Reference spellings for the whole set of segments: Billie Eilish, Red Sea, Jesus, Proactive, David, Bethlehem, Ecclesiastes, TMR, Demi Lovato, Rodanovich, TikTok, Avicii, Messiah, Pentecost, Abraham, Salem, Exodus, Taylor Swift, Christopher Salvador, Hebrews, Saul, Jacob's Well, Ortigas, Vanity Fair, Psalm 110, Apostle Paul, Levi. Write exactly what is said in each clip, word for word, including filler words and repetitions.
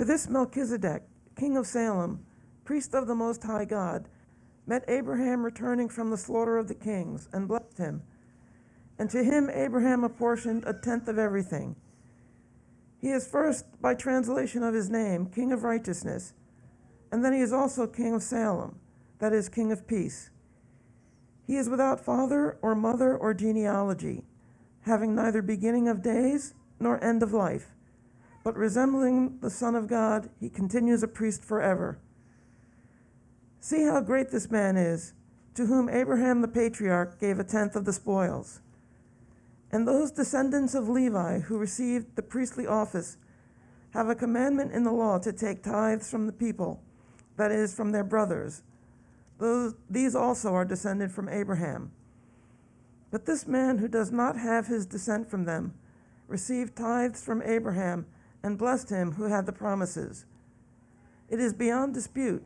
For this Melchizedek, king of Salem, priest of the Most High God, met Abraham returning from the slaughter of the kings and blessed him. And to him Abraham apportioned a tenth of everything. He is first, by translation of his name, king of righteousness, and then he is also king of Salem, that is, king of peace. He is without father or mother or genealogy, having neither beginning of days nor end of life, but resembling the Son of God, he continues a priest forever. See how great this man is, to whom Abraham the patriarch gave a tenth of the spoils. And those descendants of Levi who received the priestly office have a commandment in the law to take tithes from the people, that is, from their brothers. Those, these also are descended from Abraham. But this man who does not have his descent from them received tithes from Abraham and blessed him who had the promises. It is beyond dispute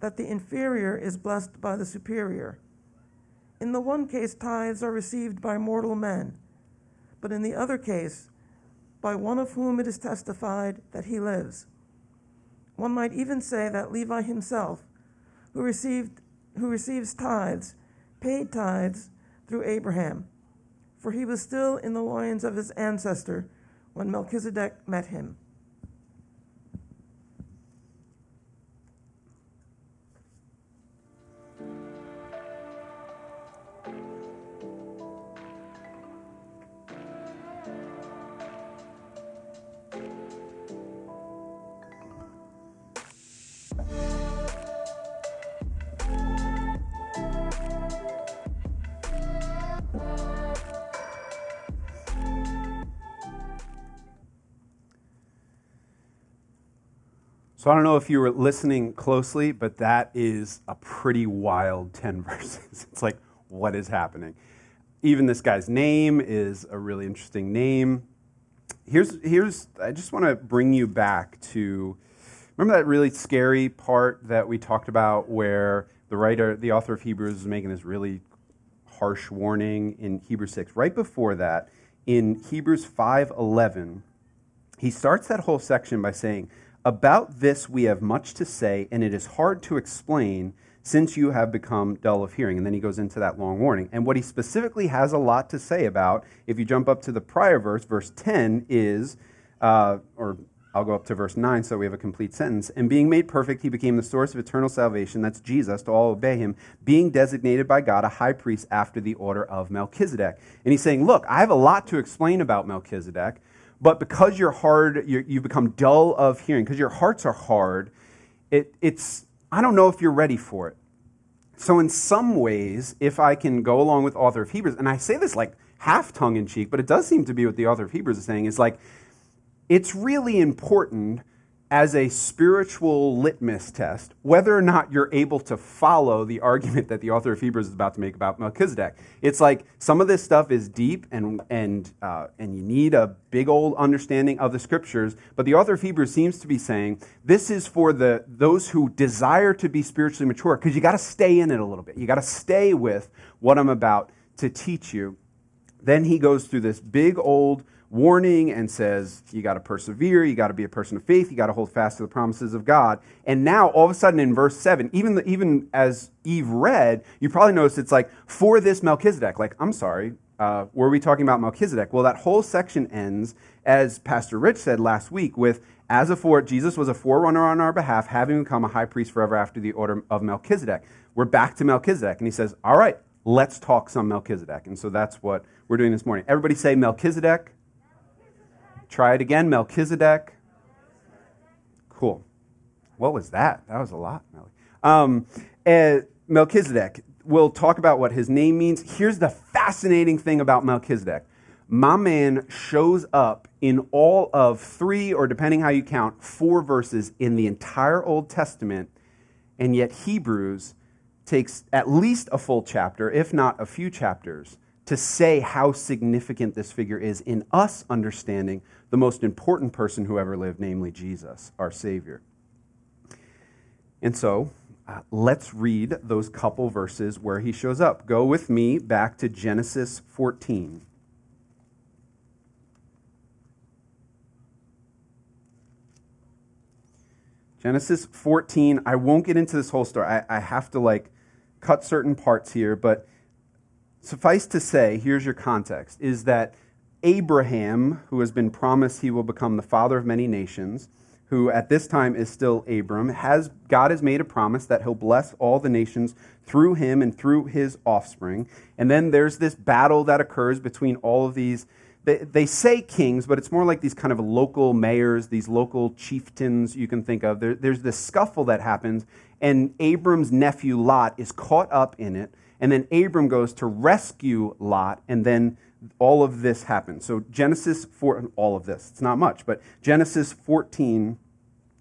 that the inferior is blessed by the superior. In the one case, tithes are received by mortal men, but in the other case, by one of whom it is testified that he lives. One might even say that Levi himself, who received who receives tithes, paid tithes through Abraham, for he was still in the loins of his ancestor when Melchizedek met him. So I don't know if you were listening closely, but that is a pretty wild ten verses. It's like, what is happening? Even this guy's name is a really interesting name. Here's, here's. I just want to bring you back to, remember that really scary part that we talked about where the writer, the author of Hebrews is making this really harsh warning in Hebrews six. Right before that, in Hebrews five eleven, he starts that whole section by saying, "About this we have much to say, and it is hard to explain since you have become dull of hearing." And then he goes into that long warning. And what he specifically has a lot to say about, if you jump up to the prior verse, verse ten is, uh, or I'll go up to verse nine so we have a complete sentence. "And being made perfect, he became the source of eternal salvation," that's Jesus, "to all obey him, being designated by God a high priest after the order of Melchizedek." And he's saying, look, I have a lot to explain about Melchizedek, but because you're hard, you're, you become dull of hearing, because your hearts are hard, it, it's, I don't know if you're ready for it. So in some ways, if I can go along with author of Hebrews, and I say this like half tongue-in-cheek, but it does seem to be what the author of Hebrews is saying, is like, it's really important as a spiritual litmus test whether or not you're able to follow the argument that the author of Hebrews is about to make about Melchizedek. It's like some of this stuff is deep and and uh, and you need a big old understanding of the scriptures, but the author of Hebrews seems to be saying this is for the those who desire to be spiritually mature, because you got to stay in it a little bit. You got to stay with what I'm about to teach you. Then he goes through this big old warning and says, you got to persevere, you got to be a person of faith, you got to hold fast to the promises of God. And now, all of a sudden, in verse seven, even the, even as Eve read, you probably noticed it's like, for this Melchizedek. Like, I'm sorry, uh, were we talking about Melchizedek? Well, that whole section ends, as Pastor Rich said last week, with, as a fore, Jesus was a forerunner on our behalf, having become a high priest forever after the order of Melchizedek. We're back to Melchizedek. And he says, all right, let's talk some Melchizedek. And so that's what we're doing this morning. Everybody say Melchizedek. Try it again, Melchizedek. Cool. What was that? That was a lot, Melly. Um, uh, Melchizedek. We'll talk about what his name means. Here's the fascinating thing about Melchizedek. My man shows up in all of three, or depending how you count, four verses in the entire Old Testament, and yet Hebrews takes at least a full chapter, if not a few chapters, to say how significant this figure is in us understanding the most important person who ever lived, namely Jesus, our Savior. And so, uh, let's read those couple verses where he shows up. Go with me back to Genesis fourteen. Genesis fourteen, I won't get into this whole story. I, I have to like cut certain parts here, but suffice to say, here's your context, is that Abraham, who has been promised he will become the father of many nations, who at this time is still Abram, has God has made a promise that he'll bless all the nations through him and through his offspring. And then there's this battle that occurs between all of these, they, they say kings, but it's more like these kind of local mayors, these local chieftains you can think of. There, there's this scuffle that happens, and Abram's nephew Lot is caught up in it, and then Abram goes to rescue Lot, and then all of this happened. So Genesis four, all of this, it's not much, but Genesis fourteen,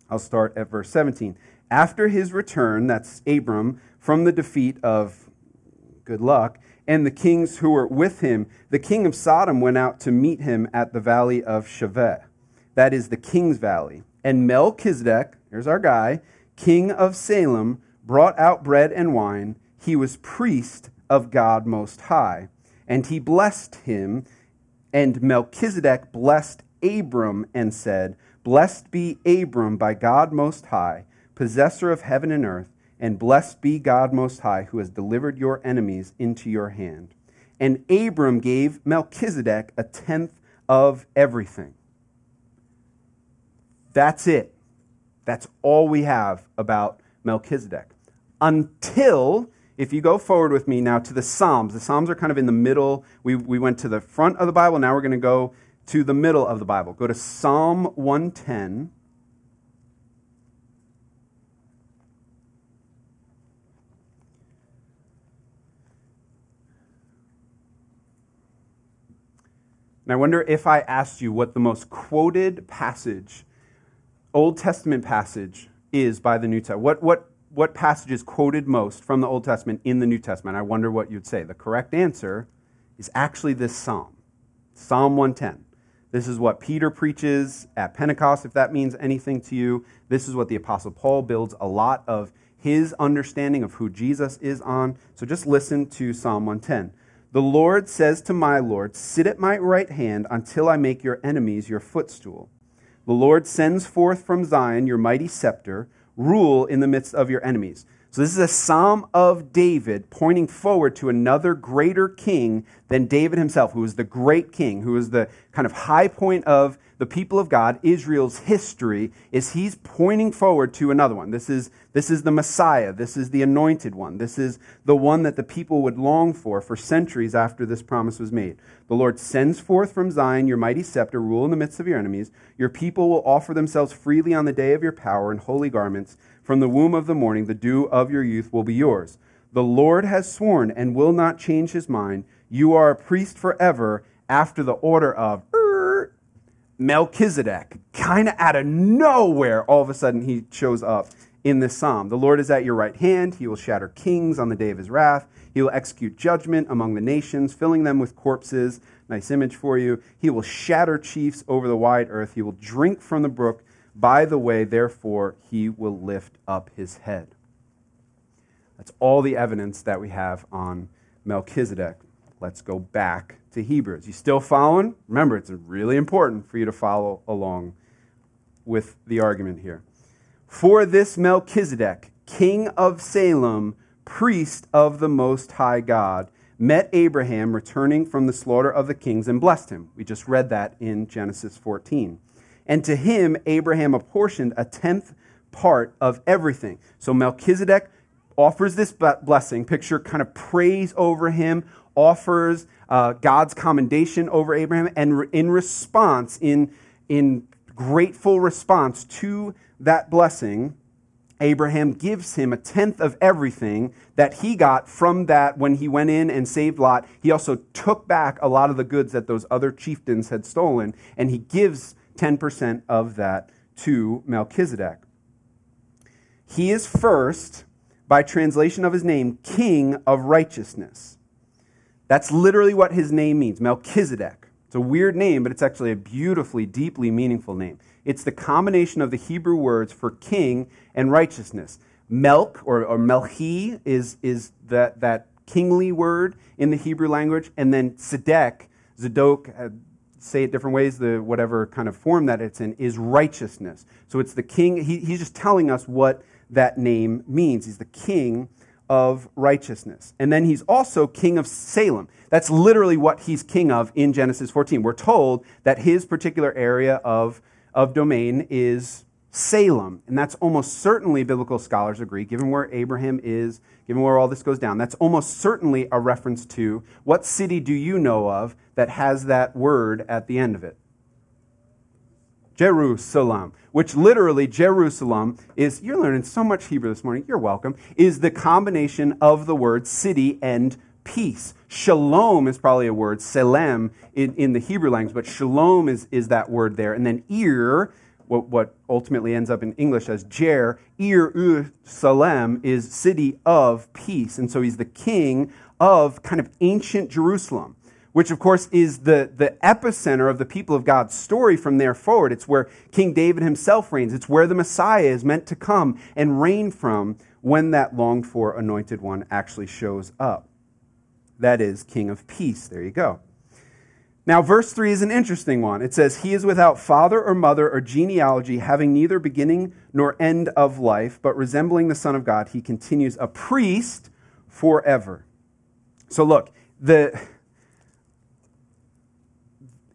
I'll start at verse seventeen. After his return, that's Abram, from the defeat of, good luck, and the kings who were with him, the king of Sodom went out to meet him at the valley of Shaveh, that is the king's valley. And Melchizedek, here's our guy, king of Salem, brought out bread and wine. He was priest of God Most High. And he blessed him, and Melchizedek blessed Abram and said, Blessed be Abram by God Most High, possessor of heaven and earth, and blessed be God Most High, who has delivered your enemies into your hand. And Abram gave Melchizedek a tenth of everything. That's it. That's all we have about Melchizedek. Until... if you go forward with me now to the Psalms, the Psalms are kind of in the middle. We we went to the front of the Bible. Now we're going to go to the middle of the Bible. Go to Psalm one ten. And I wonder if I asked you what the most quoted passage, Old Testament passage, is by the New Testament. What what What passage is quoted most from the Old Testament in the New Testament? I wonder what you'd say. The correct answer is actually this psalm, Psalm one ten. This is what Peter preaches at Pentecost, if that means anything to you. This is what the Apostle Paul builds a lot of his understanding of who Jesus is on. So just listen to Psalm one ten. The Lord says to my Lord, sit at my right hand until I make your enemies your footstool. The Lord sends forth from Zion your mighty scepter, rule in the midst of your enemies. So this is a psalm of David pointing forward to another greater king than David himself, who is the great king, who is the kind of high point of the people of God, Israel's history, is he's pointing forward to another one. This is, this is the Messiah. This is the anointed one. This is the one that the people would long for for centuries after this promise was made. The Lord sends forth from Zion your mighty scepter, rule in the midst of your enemies. Your people will offer themselves freely on the day of your power in holy garments. From the womb of the morning, the dew of your youth will be yours. The Lord has sworn and will not change his mind. You are a priest forever after the order of Melchizedek. Kind of out of nowhere, all of a sudden he shows up in this psalm. The Lord is at your right hand. He will shatter kings on the day of his wrath. He will execute judgment among the nations, filling them with corpses. Nice image for you. He will shatter chiefs over the wide earth. He will drink from the brook. By the way, therefore, he will lift up his head. That's all the evidence that we have on Melchizedek. Let's go back to Hebrews. You still following? Remember, it's really important for you to follow along with the argument here. For this Melchizedek, king of Salem, priest of the Most High God, met Abraham returning from the slaughter of the kings and blessed him. We just read that in Genesis fourteen. And to him, Abraham apportioned a tenth part of everything. So Melchizedek offers this blessing, picture kind of praise over him, offers uh, God's commendation over Abraham, and in response, in, in grateful response to that blessing, Abraham gives him a tenth of everything that he got from that when he went in and saved Lot. He also took back a lot of the goods that those other chieftains had stolen, and he gives ten percent of that to Melchizedek. He is first, by translation of his name, King of Righteousness. That's literally what his name means, Melchizedek. It's a weird name, but it's actually a beautifully, deeply meaningful name. It's the combination of the Hebrew words for king and righteousness. Melch, or, or melchi, is, is that, that kingly word in the Hebrew language, and then tzedek, Zadok, say it different ways, the whatever kind of form that it's in, is righteousness. So it's the king. He, he's just telling us what that name means. He's the king of righteousness. And then he's also king of Salem. That's literally what he's king of in Genesis fourteen. We're told that his particular area of, of domain is Salem. And that's almost certainly, biblical scholars agree, given where Abraham is, given where all this goes down, that's almost certainly a reference to, what city do you know of that has that word at the end of it? Jerusalem, which literally Jerusalem is, you're learning so much Hebrew this morning, you're welcome, is the combination of the word city and peace. Shalom is probably a word, Salem in, in the Hebrew language, but shalom is, is that word there. And then ear, what, what ultimately ends up in English as jer, ear, ur, Salem is city of peace. And so he's the king of kind of ancient Jerusalem, which, of course, is the, the epicenter of the people of God's story from there forward. It's where King David himself reigns. It's where the Messiah is meant to come and reign from when that longed-for anointed one actually shows up. That is King of Peace. There you go. Now, verse three is an interesting one. It says, "He is without father or mother or genealogy, having neither beginning nor end of life, but resembling the Son of God, he continues a priest forever." So look, the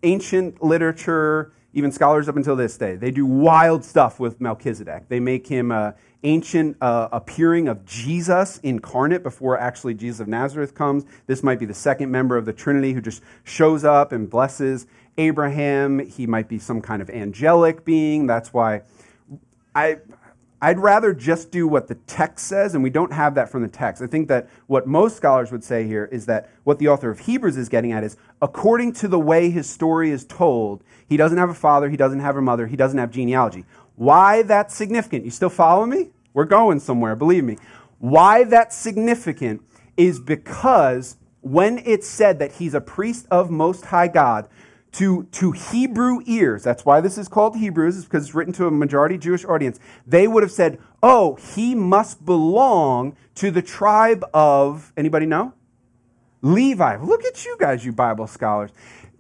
ancient literature, even scholars up until this day, they do wild stuff with Melchizedek. They make him an ancient uh, appearing of Jesus incarnate before actually Jesus of Nazareth comes. This might be the second member of the Trinity who just shows up and blesses Abraham. He might be some kind of angelic being. That's why I... I'd rather just do what the text says, and we don't have that from the text. I think that what most scholars would say here is that what the author of Hebrews is getting at is, according to the way his story is told, he doesn't have a father, he doesn't have a mother, he doesn't have genealogy. Why that's significant? You still follow me? We're going somewhere, believe me. Why that's significant is because when it's said that he's a priest of Most High God, To, to Hebrew ears, that's why this is called Hebrews, is because it's written to a majority Jewish audience, they would have said, oh, he must belong to the tribe of, anybody know? Levi. Look at you guys, you Bible scholars.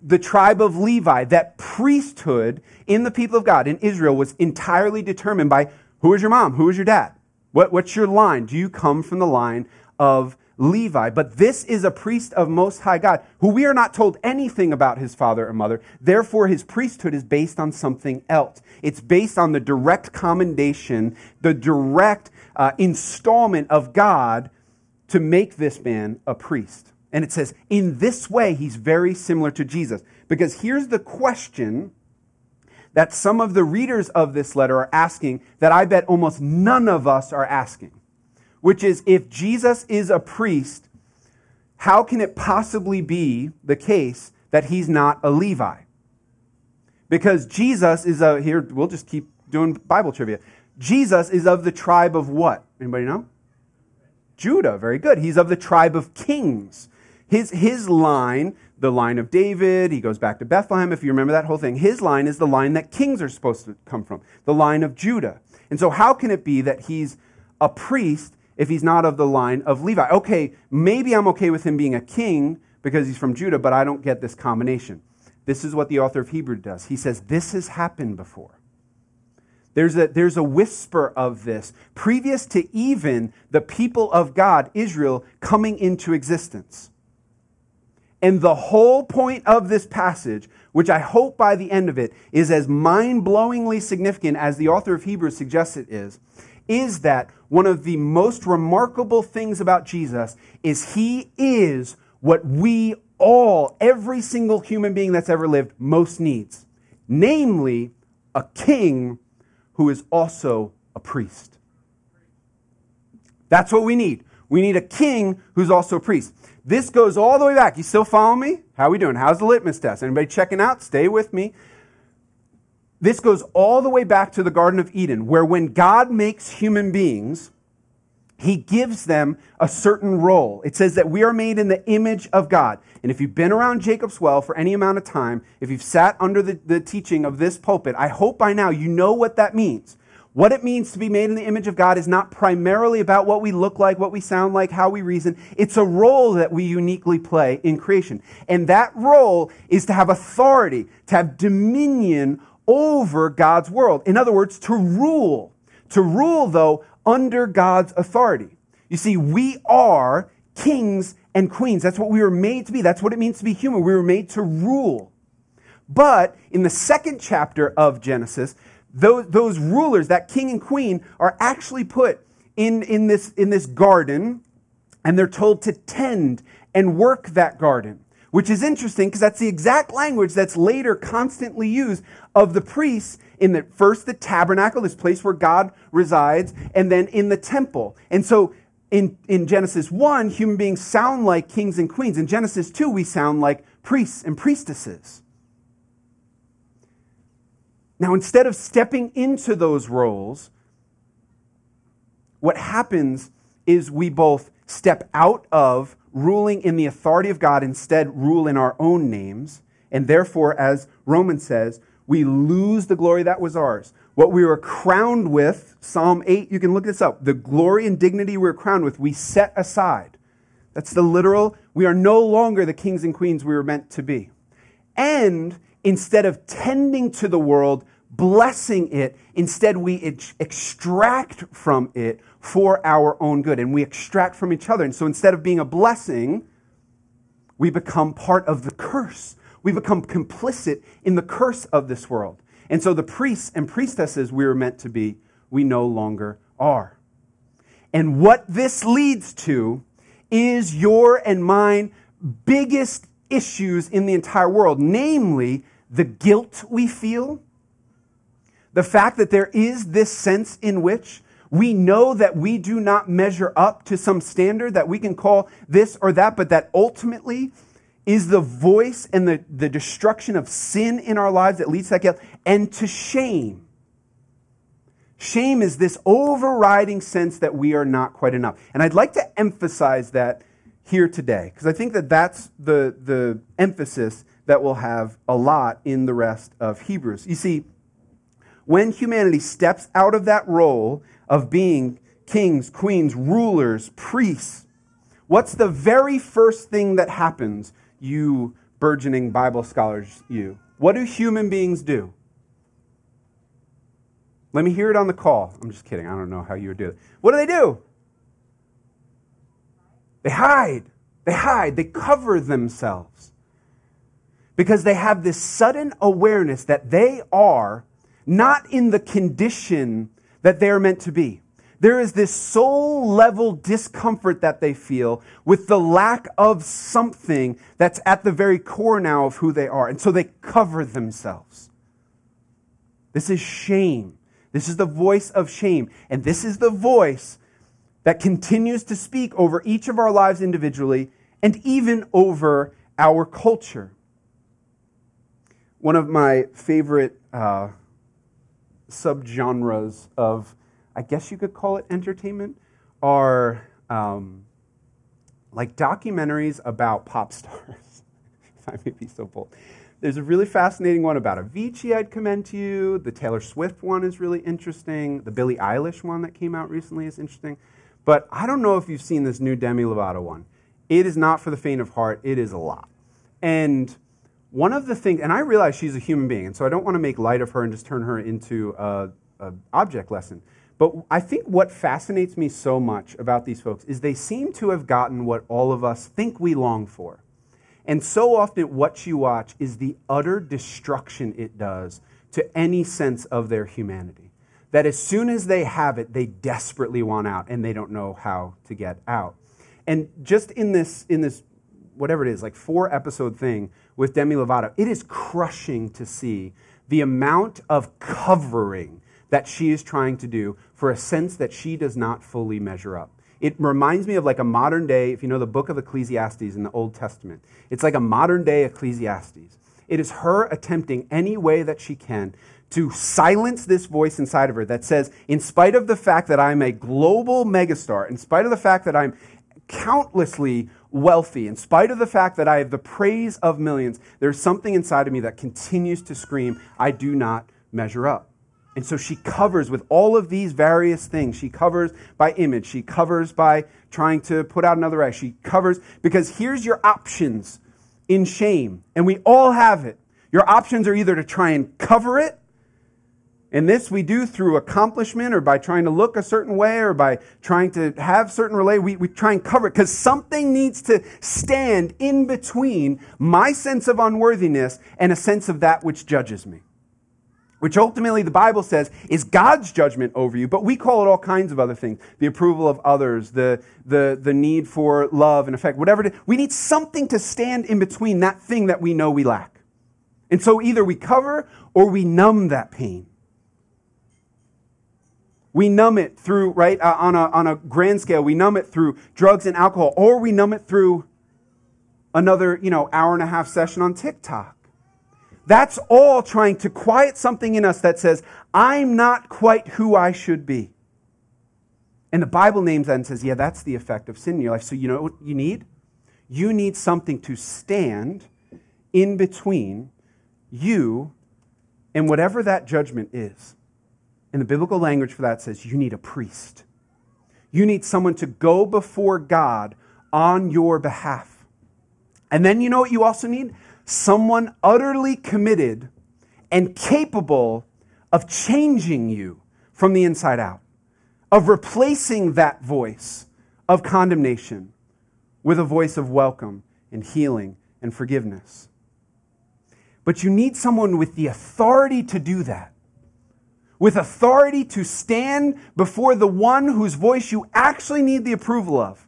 The tribe of Levi, that priesthood in the people of God, in Israel, was entirely determined by who is your mom, who is your dad? What, what's your line? Do you come from the line of Levi? But this is a priest of Most High God, who we are not told anything about his father or mother. Therefore, his priesthood is based on something else. It's based on the direct commendation, the direct uh, installment of God to make this man a priest. And it says, in this way, he's very similar to Jesus. Because here's the question that some of the readers of this letter are asking that I bet almost none of us are asking, which is, if Jesus is a priest, how can it possibly be the case that he's not a Levi? Because Jesus is a, here, we'll just keep doing Bible trivia. Jesus is of the tribe of what? Anybody know? Judah, very good. He's of the tribe of kings. His, his line, the line of David, he goes back to Bethlehem, if you remember that whole thing. His line is the line that kings are supposed to come from, the line of Judah. And so how can it be that he's a priest if he's not of the line of Levi? Okay, maybe I'm okay with him being a king because he's from Judah, but I don't get this combination. This is what the author of Hebrews does. He says, this has happened before. There's a, there's a whisper of this previous to even the people of God, Israel, coming into existence. And the whole point of this passage, which I hope by the end of it is as mind-blowingly significant as the author of Hebrews suggests it is, is that one of the most remarkable things about Jesus is he is what we all, every single human being that's ever lived, most needs. Namely, a king who is also a priest. That's what we need. We need a king who's also a priest. This goes all the way back. You still follow me? How are we doing? How's the litmus test? Anybody checking out? Stay with me. This goes all the way back to the Garden of Eden, where when God makes human beings, he gives them a certain role. It says that we are made in the image of God. And if you've been around Jacob's Well for any amount of time, if you've sat under the, the teaching of this pulpit, I hope by now you know what that means. What it means to be made in the image of God is not primarily about what we look like, what we sound like, how we reason. It's a role that we uniquely play in creation. And that role is to have authority, to have dominion over God's world. In other words, to rule. To rule, though, under God's authority. You see, we are kings and queens. That's what we were made to be. That's what it means to be human. We were made to rule. But in the second chapter of Genesis, Those, those rulers, that king and queen, are actually put in, in, this, in this garden, and they're told to tend and work that garden, which is interesting because that's the exact language that's later constantly used of the priests in the, first the tabernacle, this place where God resides, and then in the temple. And so in, in Genesis one, human beings sound like kings and queens. In Genesis two, we sound like priests and priestesses. Now, instead of stepping into those roles, what happens is we both step out of ruling in the authority of God, instead rule in our own names, and therefore, as Romans says, we lose the glory that was ours. What we were crowned with, Psalm eight, you can look this up, the glory and dignity we were crowned with, we set aside. That's the literal, we are no longer the kings and queens we were meant to be. And instead of tending to the world, blessing it, instead we extract from it for our own good, and we extract from each other. And so instead of being a blessing, we become part of the curse. We become complicit in the curse of this world. And so the priests and priestesses we were meant to be, we no longer are. And what this leads to is your and mine biggest issues in the entire world, namely the guilt we feel, the fact that there is this sense in which we know that we do not measure up to some standard that we can call this or that, but that ultimately is the voice and the, the destruction of sin in our lives that leads to that guilt, and to shame. Shame is this overriding sense that we are not quite enough. And I'd like to emphasize that here today, because I think that that's the, the emphasis that we'll have a lot in the rest of Hebrews. You see, when humanity steps out of that role of being kings, queens, rulers, priests, what's the very first thing that happens, you burgeoning Bible scholars, you? What do human beings do? Let me hear it on the call. I'm just kidding. I don't know how you would do it. What do they do? They hide, they hide, they cover themselves because they have this sudden awareness that they are not in the condition that they are meant to be. There is this soul-level discomfort that they feel with the lack of something that's at the very core now of who they are. And so they cover themselves. This is shame. This is the voice of shame. And this is the voice that continues to speak over each of our lives individually and even over our culture. One of my favorite uh, subgenres of, I guess you could call it entertainment, are um, like documentaries about pop stars, if I may be so bold. There's a really fascinating one about Avicii I'd commend to you. The Taylor Swift one is really interesting. The Billie Eilish one that came out recently is interesting. But I don't know if you've seen this new Demi Lovato one. It is not for the faint of heart. It is a lot. And one of the things, and I realize she's a human being, and so I don't want to make light of her and just turn her into a, a object lesson. But I think what fascinates me so much about these folks is they seem to have gotten what all of us think we long for. And so often what you watch is the utter destruction it does to any sense of their humanity. That as soon as they have it, they desperately want out, and they don't know how to get out. And just in this, in this, whatever it is, like four episode thing with Demi Lovato, it is crushing to see the amount of covering that she is trying to do for a sense that she does not fully measure up. It reminds me of like a modern day, if you know the book of Ecclesiastes in the Old Testament, it's like a modern day Ecclesiastes. It is her attempting any way that she can to silence this voice inside of her that says, in spite of the fact that I'm a global megastar, in spite of the fact that I'm countlessly wealthy, in spite of the fact that I have the praise of millions, there's something inside of me that continues to scream, I do not measure up. And so she covers with all of these various things. She covers by image. She covers by trying to put out another eye. She covers, because here's your options in shame. And we all have it. Your options are either to try and cover it, and this we do through accomplishment or by trying to look a certain way or by trying to have certain relay. We, we try and cover it because something needs to stand in between my sense of unworthiness and a sense of that which judges me, which ultimately the Bible says is God's judgment over you, but we call it all kinds of other things. The approval of others, the the the need for love and affection, whatever it is. We need something to stand in between that thing that we know we lack. And so either we cover or we numb that pain. We numb it through, right, uh, on a on a grand scale, we numb it through drugs and alcohol, or we numb it through another, you know, hour and a half session on TikTok. That's all trying to quiet something in us that says, I'm not quite who I should be. And the Bible names that and says, yeah, that's the effect of sin in your life. So you know what you need? You need something to stand in between you and whatever that judgment is. And the biblical language for that says you need a priest. You need someone to go before God on your behalf. And then you know what you also need? Someone utterly committed and capable of changing you from the inside out, of replacing that voice of condemnation with a voice of welcome and healing and forgiveness. But you need someone with the authority to do that, with authority to stand before the one whose voice you actually need the approval of.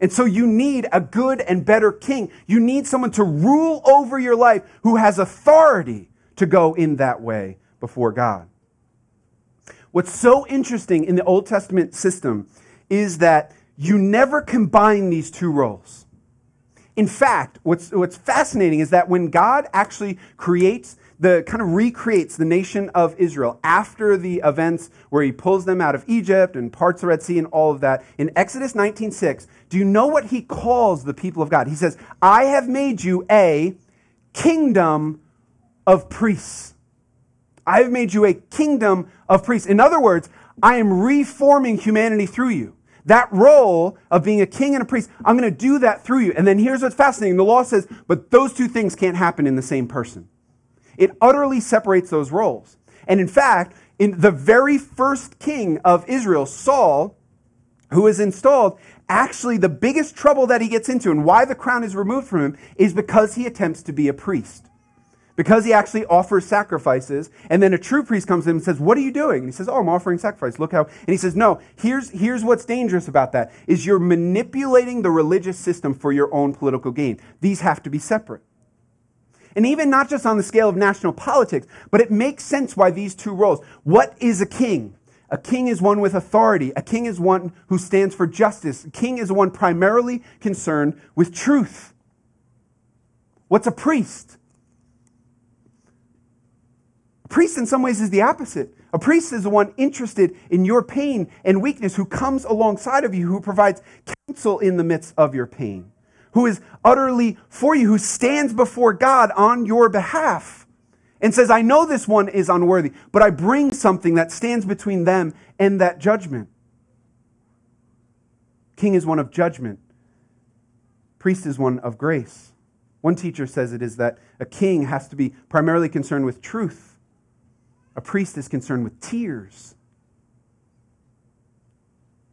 And so you need a good and better king. You need someone to rule over your life who has authority to go in that way before God. What's so interesting in the Old Testament system is that you never combine these two roles. In fact, what's, what's fascinating is that when God actually creates the kind of recreates the nation of Israel after the events where he pulls them out of Egypt and parts the Red Sea and all of that. In Exodus nineteen six, do you know what he calls the people of God? He says, I have made you a kingdom of priests. I have made you a kingdom of priests. In other words, I am reforming humanity through you. That role of being a king and a priest, I'm going to do that through you. And then here's what's fascinating. The law says, but those two things can't happen in the same person. It utterly separates those roles. And in fact, in the very first king of Israel, Saul, who is installed, actually the biggest trouble that he gets into and why the crown is removed from him is because he attempts to be a priest. Because he actually offers sacrifices, and then a true priest comes to him and says, what are you doing? And he says, oh, I'm offering sacrifice. Look how... And he says, no, here's, here's what's dangerous about that, is you're manipulating the religious system for your own political gain. These have to be separate. And even not just on the scale of national politics, but it makes sense why these two roles. What is a king? A king is one with authority. A king is one who stands for justice. A king is one primarily concerned with truth. What's a priest? A priest in some ways is the opposite. A priest is the one interested in your pain and weakness, who comes alongside of you, who provides counsel in the midst of your pain, who is utterly for you, who stands before God on your behalf and says, I know this one is unworthy, but I bring something that stands between them and that judgment. King is one of judgment. Priest is one of grace. One teacher says it is that a king has to be primarily concerned with truth. A priest is concerned with tears.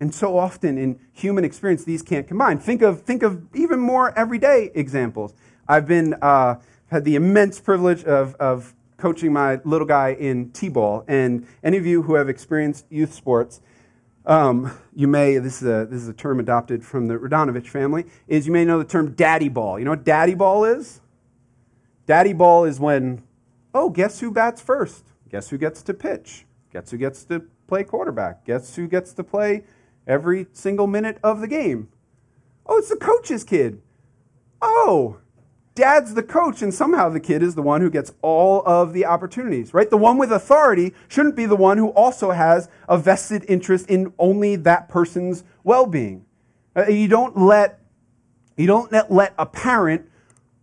And so often in human experience, these can't combine. Think of think of even more everyday examples. I've been uh, had the immense privilege of of coaching my little guy in t-ball. And any of you who have experienced youth sports, um, you may this is a this is a term adopted from the Rodanovich family. Is you may know the term daddy ball. You know what daddy ball is? Daddy ball is when, oh, guess who bats first? Guess who gets to pitch? Guess who gets to play quarterback? Guess who gets to play every single minute of the game? Oh, it's the coach's kid. Oh, dad's the coach, and somehow the kid is the one who gets all of the opportunities, right? The one with authority shouldn't be the one who also has a vested interest in only that person's well-being. You don't let, you don't let a parent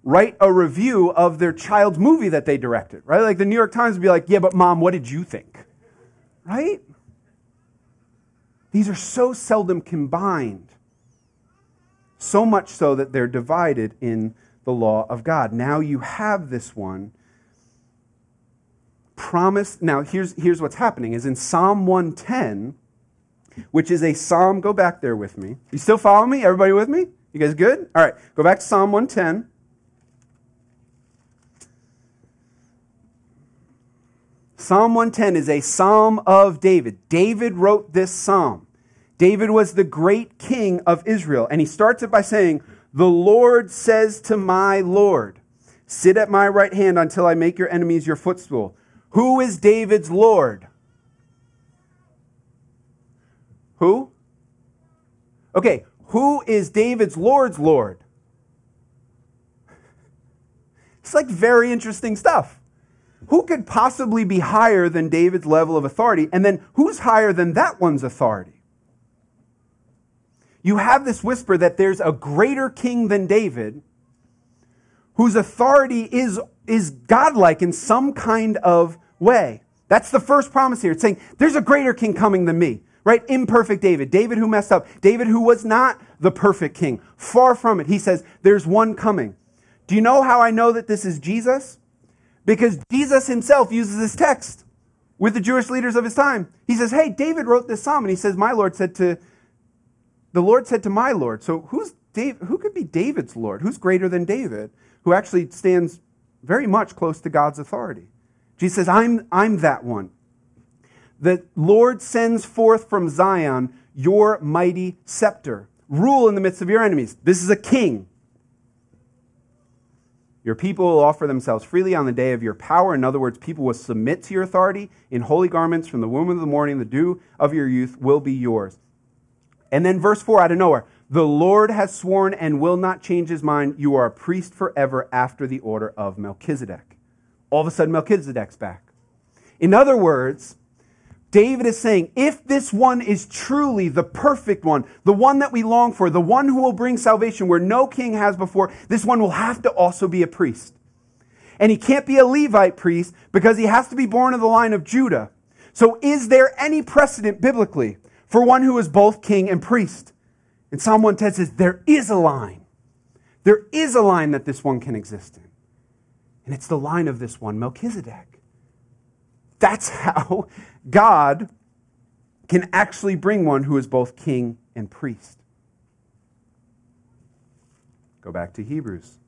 write a review of their child's movie that they directed, right? Like the New York Times would be like, yeah, but mom, what did you think? right? These are so seldom combined. So much so that they're divided in the law of God. Now you have this one promised. Now here's, here's what's happening is in Psalm one ten, which is a psalm, go back there with me. You still follow me? Everybody with me? You guys good? All right, go back to Psalm one ten. Psalm one ten is a psalm of David. David wrote this psalm. David was the great king of Israel, and he starts it by saying, "The Lord says to my Lord, sit at my right hand until I make your enemies your footstool." Who is David's Lord? Who? Okay, who is David's Lord's Lord? It's like very interesting stuff. Who could possibly be higher than David's level of authority? And then who's higher than that one's authority? You have this whisper that there's a greater king than David whose authority is, is godlike in some kind of way. That's the first promise here. It's saying there's a greater king coming than me, right? Imperfect David, David who messed up, David who was not the perfect king. Far from it. He says, there's one coming. Do you know how I know that this is Jesus? Because Jesus himself uses this text with the Jewish leaders of his time. He says, hey, David wrote this psalm, and he says, my Lord said to, the Lord said to my Lord. So who's Dave, who could be David's Lord? Who's greater than David, who actually stands very much close to God's authority? Jesus says, I'm, I'm that one. The Lord sends forth from Zion your mighty scepter. Rule in the midst of your enemies. This is a king. Your people will offer themselves freely on the day of your power. In other words, people will submit to your authority in holy garments from the womb of the morning. The dew of your youth will be yours. And then verse four, out of nowhere, the Lord has sworn and will not change his mind. You are a priest forever after the order of Melchizedek. All of a sudden, Melchizedek's back. In other words, David is saying, if this one is truly the perfect one, the one that we long for, the one who will bring salvation where no king has before, this one will have to also be a priest. And he can't be a Levite priest because he has to be born of the line of Judah. So is there any precedent biblically for one who is both king and priest? And Psalm one ten says, there is a line. There is a line that this one can exist in. And it's the line of this one, Melchizedek. That's how God can actually bring one who is both king and priest. Go back to Hebrews.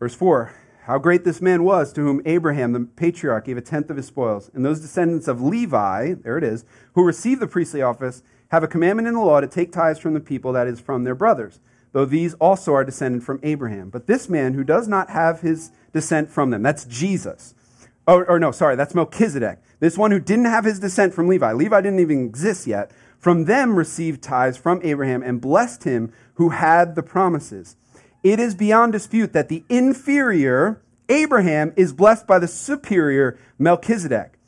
Verse four, how great this man was to whom Abraham, the patriarch, gave a tenth of his spoils. And those descendants of Levi, there it is, who received the priestly office, have a commandment in the law to take tithes from the people, that is, from their brothers, though these also are descended from Abraham. But this man who does not have his descent from them, that's Jesus. Or, or no, sorry, that's Melchizedek. This one who didn't have his descent from Levi. Levi didn't even exist yet. From them received tithes from Abraham and blessed him who had the promises. It is beyond dispute that the inferior Abraham is blessed by the superior Melchizedek.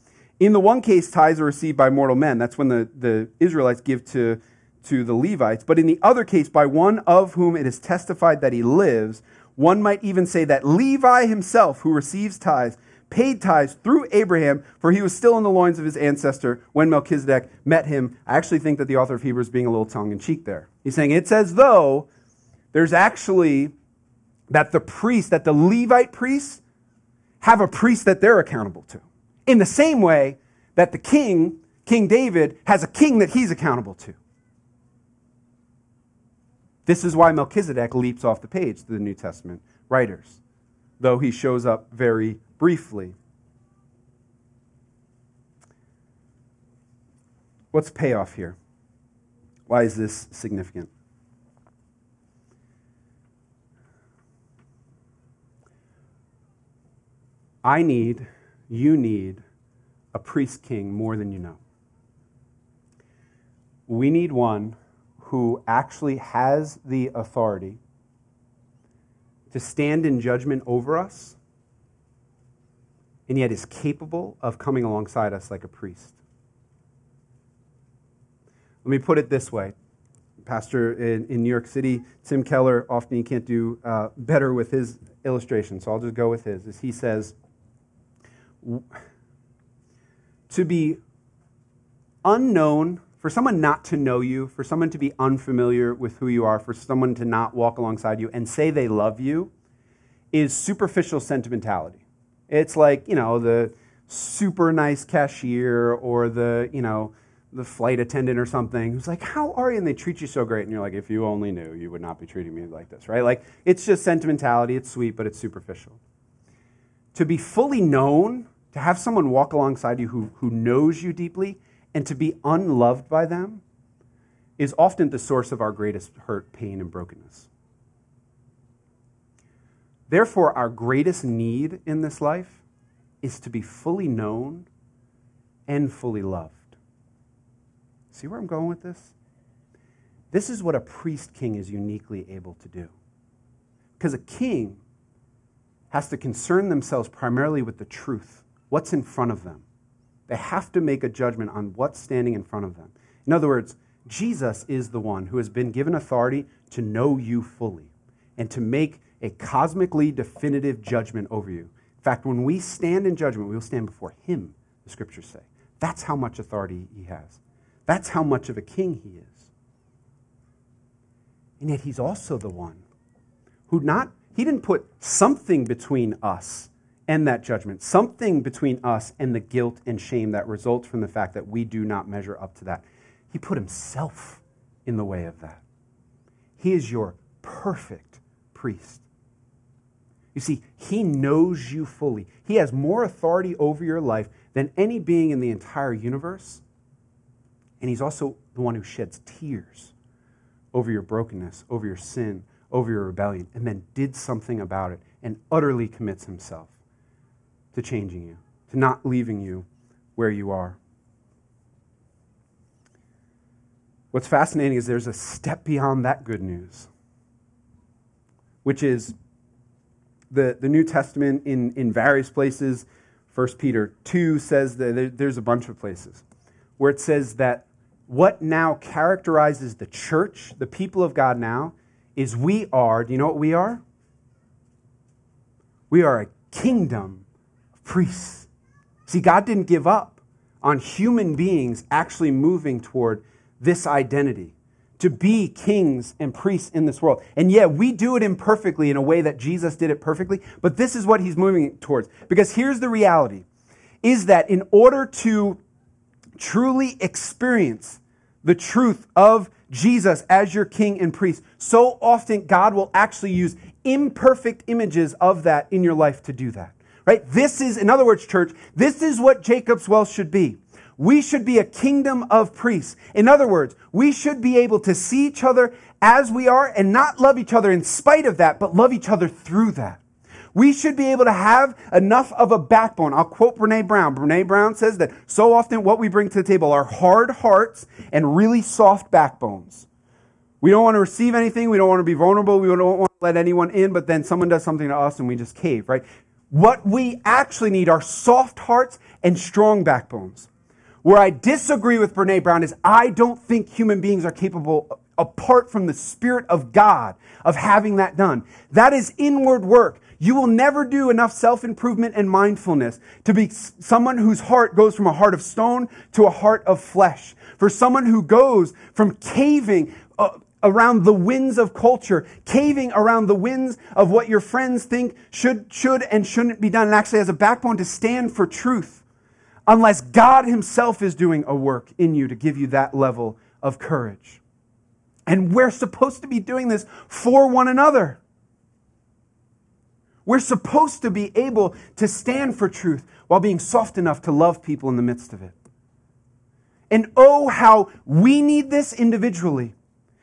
In the one case, tithes are received by mortal men. That's when the, the Israelites give to to the Levites, but in the other case, by one of whom it is testified that he lives, one might even say that Levi himself, who receives tithes, paid tithes through Abraham, for he was still in the loins of his ancestor when Melchizedek met him. I actually think that the author of Hebrews is being a little tongue-in-cheek there. He's saying it's as though there's actually that the priest, that the Levite priests have a priest that they're accountable to, in the same way that the king, King David, has a king that he's accountable to. This is why Melchizedek leaps off the page to the New Testament writers, though he shows up very briefly. What's the payoff here? Why is this significant? I need, you need a priest king more than you know. We need one who actually has the authority to stand in judgment over us, and yet is capable of coming alongside us like a priest. Let me put it this way. Pastor in, in New York City, Tim Keller, often he can't do uh, better with his illustration, so I'll just go with his, is he says, to be unknown, for someone not to know you, for someone to be unfamiliar with who you are, for someone to not walk alongside you and say they love you, is superficial sentimentality. It's like, you know, the super nice cashier or the, you know, the flight attendant or something who's like, how are you? And they treat you so great. And you're like, if you only knew, you would not be treating me like this, right? Like, it's just sentimentality. It's sweet, but it's superficial. To be fully known, to have someone walk alongside you who, who knows you deeply, and to be unloved by them is often the source of our greatest hurt, pain, and brokenness. Therefore, our greatest need in this life is to be fully known and fully loved. See where I'm going with this? This is what a priest king is uniquely able to do. Because a king has to concern themselves primarily with the truth, what's in front of them. They have to make a judgment on what's standing in front of them. In other words, Jesus is the one who has been given authority to know you fully and to make a cosmically definitive judgment over you. In fact, when we stand in judgment, we will stand before him, the scriptures say. That's how much authority he has. That's how much of a king he is. And yet he's also the one who not, he didn't put something between us and that judgment, something between us and the guilt and shame that results from the fact that we do not measure up to that. He put himself in the way of that. He is your perfect priest. You see, he knows you fully. He has more authority over your life than any being in the entire universe. And he's also the one who sheds tears over your brokenness, over your sin, over your rebellion, and then did something about it and utterly commits himself to changing you, to not leaving you where you are. What's fascinating is there's a step beyond that good news, which is the, the New Testament in, in various places. First Peter two says that there, there's a bunch of places where it says that what now characterizes the church, the people of God now, is we are, do you know what we are? We are a kingdom of priests. See, God didn't give up on human beings actually moving toward this identity, to be kings and priests in this world. And yeah, we do it imperfectly in a way that Jesus did it perfectly, but this is what he's moving towards. Because here's the reality, is that in order to truly experience the truth of Jesus as your king and priest, so often God will actually use imperfect images of that in your life to do that, right? This is, in other words, church, this is what Jacob's Well should be. We should be a kingdom of priests. In other words, we should be able to see each other as we are and not love each other in spite of that, but love each other through that. We should be able to have enough of a backbone. I'll quote Brené Brown. Brené Brown says that so often what we bring to the table are hard hearts and really soft backbones. We don't want to receive anything. We don't want to be vulnerable. We don't want to let anyone in, but then someone does something to us and we just cave, right? What we actually need are soft hearts and strong backbones. Where I disagree with Brené Brown is I don't think human beings are capable of, apart from the Spirit of God, of having that done. That is inward work. You will never do enough self-improvement and mindfulness to be someone whose heart goes from a heart of stone to a heart of flesh. For someone who goes from caving uh, around the winds of culture, caving around the winds of what your friends think should, should and shouldn't be done, and actually has a backbone to stand for truth, unless God himself is doing a work in you to give you that level of courage. And we're supposed to be doing this for one another. We're supposed to be able to stand for truth while being soft enough to love people in the midst of it. And oh, how we need this individually.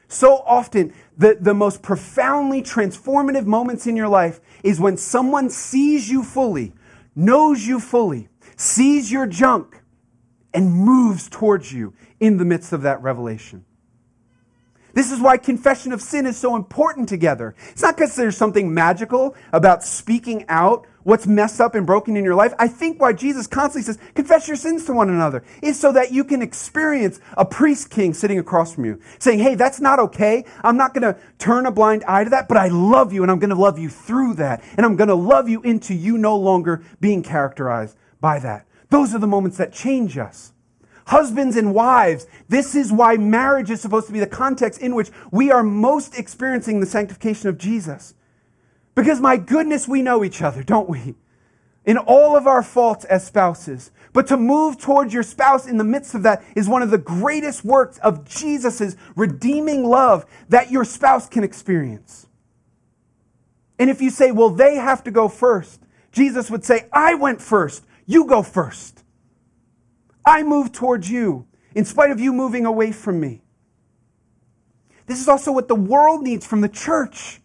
So often, the, the most profoundly transformative moments in your life is when someone sees you fully, knows you fully, sees your junk, and moves towards you in the midst of that revelation. This is why confession of sin is so important together. It's not because there's something magical about speaking out what's messed up and broken in your life. I think why Jesus constantly says, confess your sins to one another, is so that you can experience a priest king sitting across from you, saying, hey, that's not okay. I'm not going to turn a blind eye to that, but I love you, and I'm going to love you through that, and I'm going to love you into you no longer being characterized by that. Those are the moments that change us. Husbands and wives, this is why marriage is supposed to be the context in which we are most experiencing the sanctification of Jesus. Because my goodness, we know each other, don't we? In all of our faults as spouses. But to move towards your spouse in the midst of that is one of the greatest works of Jesus' redeeming love that your spouse can experience. And if you say, well, they have to go first, Jesus would say, I went first, you go first. I move towards you, in spite of you moving away from me. This is also what the world needs from the church.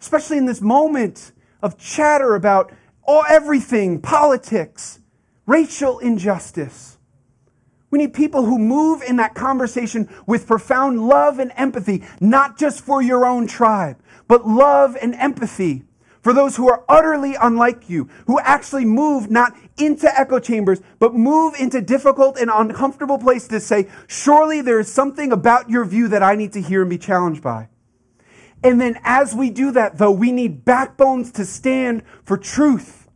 Especially in this moment of chatter about all everything, politics, racial injustice. We need people who move in that conversation with profound love and empathy, not just for your own tribe, but love and empathy for those who are utterly unlike you, who actually move not into echo chambers, but move into difficult and uncomfortable places to say, surely there is something about your view that I need to hear and be challenged by. And then as we do that, though, we need backbones to stand for truth.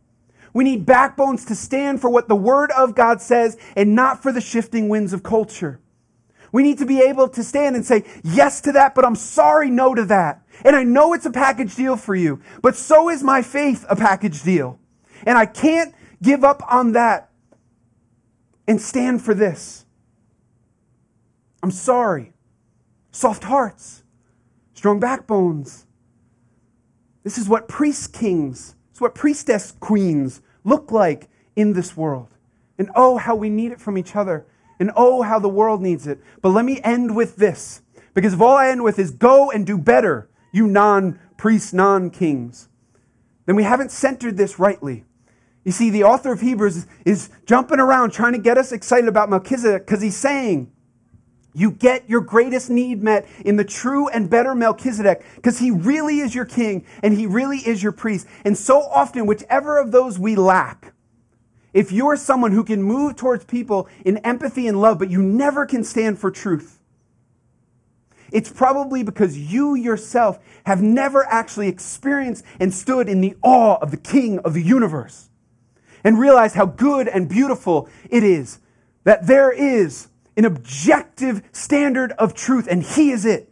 We need backbones to stand for what the Word of God says and not for the shifting winds of culture. We need to be able to stand and say yes to that, but I'm sorry, no to that. And I know it's a package deal for you, but so is my faith a package deal. And I can't give up on that and stand for this. I'm sorry. Soft hearts, strong backbones. This is what priest kings, it's what priestess queens look like in this world. And oh, how we need it from each other. And oh, how the world needs it. But let me end with this, because if all I end with is go and do better, you non-priests, non-kings, then we haven't centered this rightly. You see, the author of Hebrews is, is jumping around trying to get us excited about Melchizedek because he's saying, you get your greatest need met in the true and better Melchizedek because he really is your king and he really is your priest. And so often, whichever of those we lack, if you're someone who can move towards people in empathy and love, but you never can stand for truth, it's probably because you yourself have never actually experienced and stood in the awe of the King of the universe and realized how good and beautiful it is that there is an objective standard of truth, and He is it.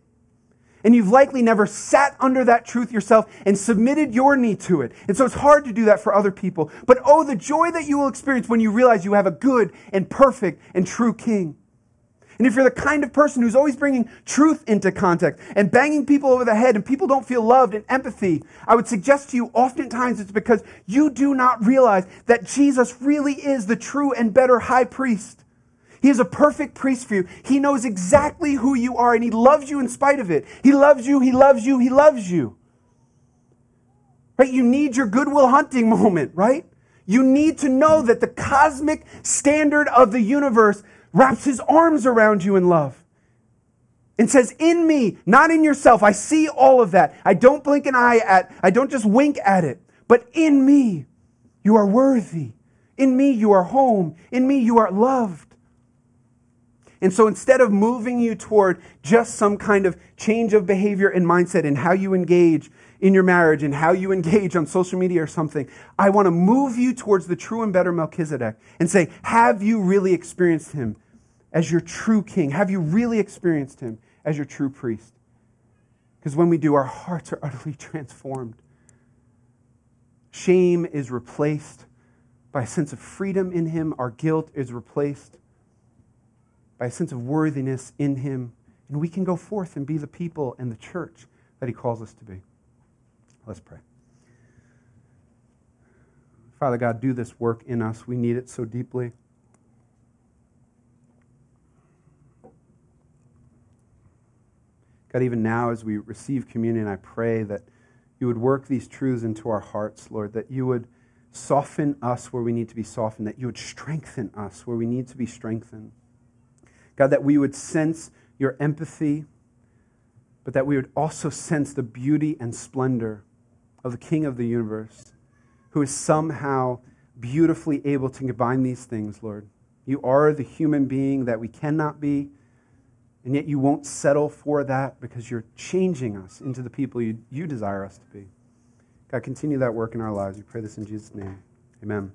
And you've likely never sat under that truth yourself and submitted your need to it. And so it's hard to do that for other people. But oh, the joy that you will experience when you realize you have a good and perfect and true King. And if you're the kind of person who's always bringing truth into context and banging people over the head and people don't feel loved and empathy, I would suggest to you oftentimes it's because you do not realize that Jesus really is the true and better high priest. He is a perfect priest for you. He knows exactly who you are, and He loves you in spite of it. He loves you, He loves you, He loves you. Right? You need your Goodwill Hunting moment, right? You need to know that the cosmic standard of the universe wraps His arms around you in love and says, in me, not in yourself. I see all of that. I don't blink an eye at, I don't just wink at it, but in me, you are worthy. In me, you are home. In me, you are loved. And so instead of moving you toward just some kind of change of behavior and mindset in how you engage in your marriage and how you engage on social media or something, I want to move you towards the true and better Melchizedek and say, have you really experienced Him as your true King? Have you really experienced Him as your true priest? Because when we do, our hearts are utterly transformed. Shame is replaced by a sense of freedom in Him. Our guilt is replaced by a sense of worthiness in Him, and we can go forth and be the people and the church that He calls us to be. Let's pray. Father God, do this work in us. We need it so deeply. God, even now as we receive communion, I pray that You would work these truths into our hearts, Lord, that You would soften us where we need to be softened, that You would strengthen us where we need to be strengthened. God, that we would sense your empathy, but that we would also sense the beauty and splendor of the King of the universe, who is somehow beautifully able to combine these things, Lord. You are the human being that we cannot be, and yet you won't settle for that because you're changing us into the people you, you desire us to be. God, continue that work in our lives. We pray this in Jesus' name. Amen.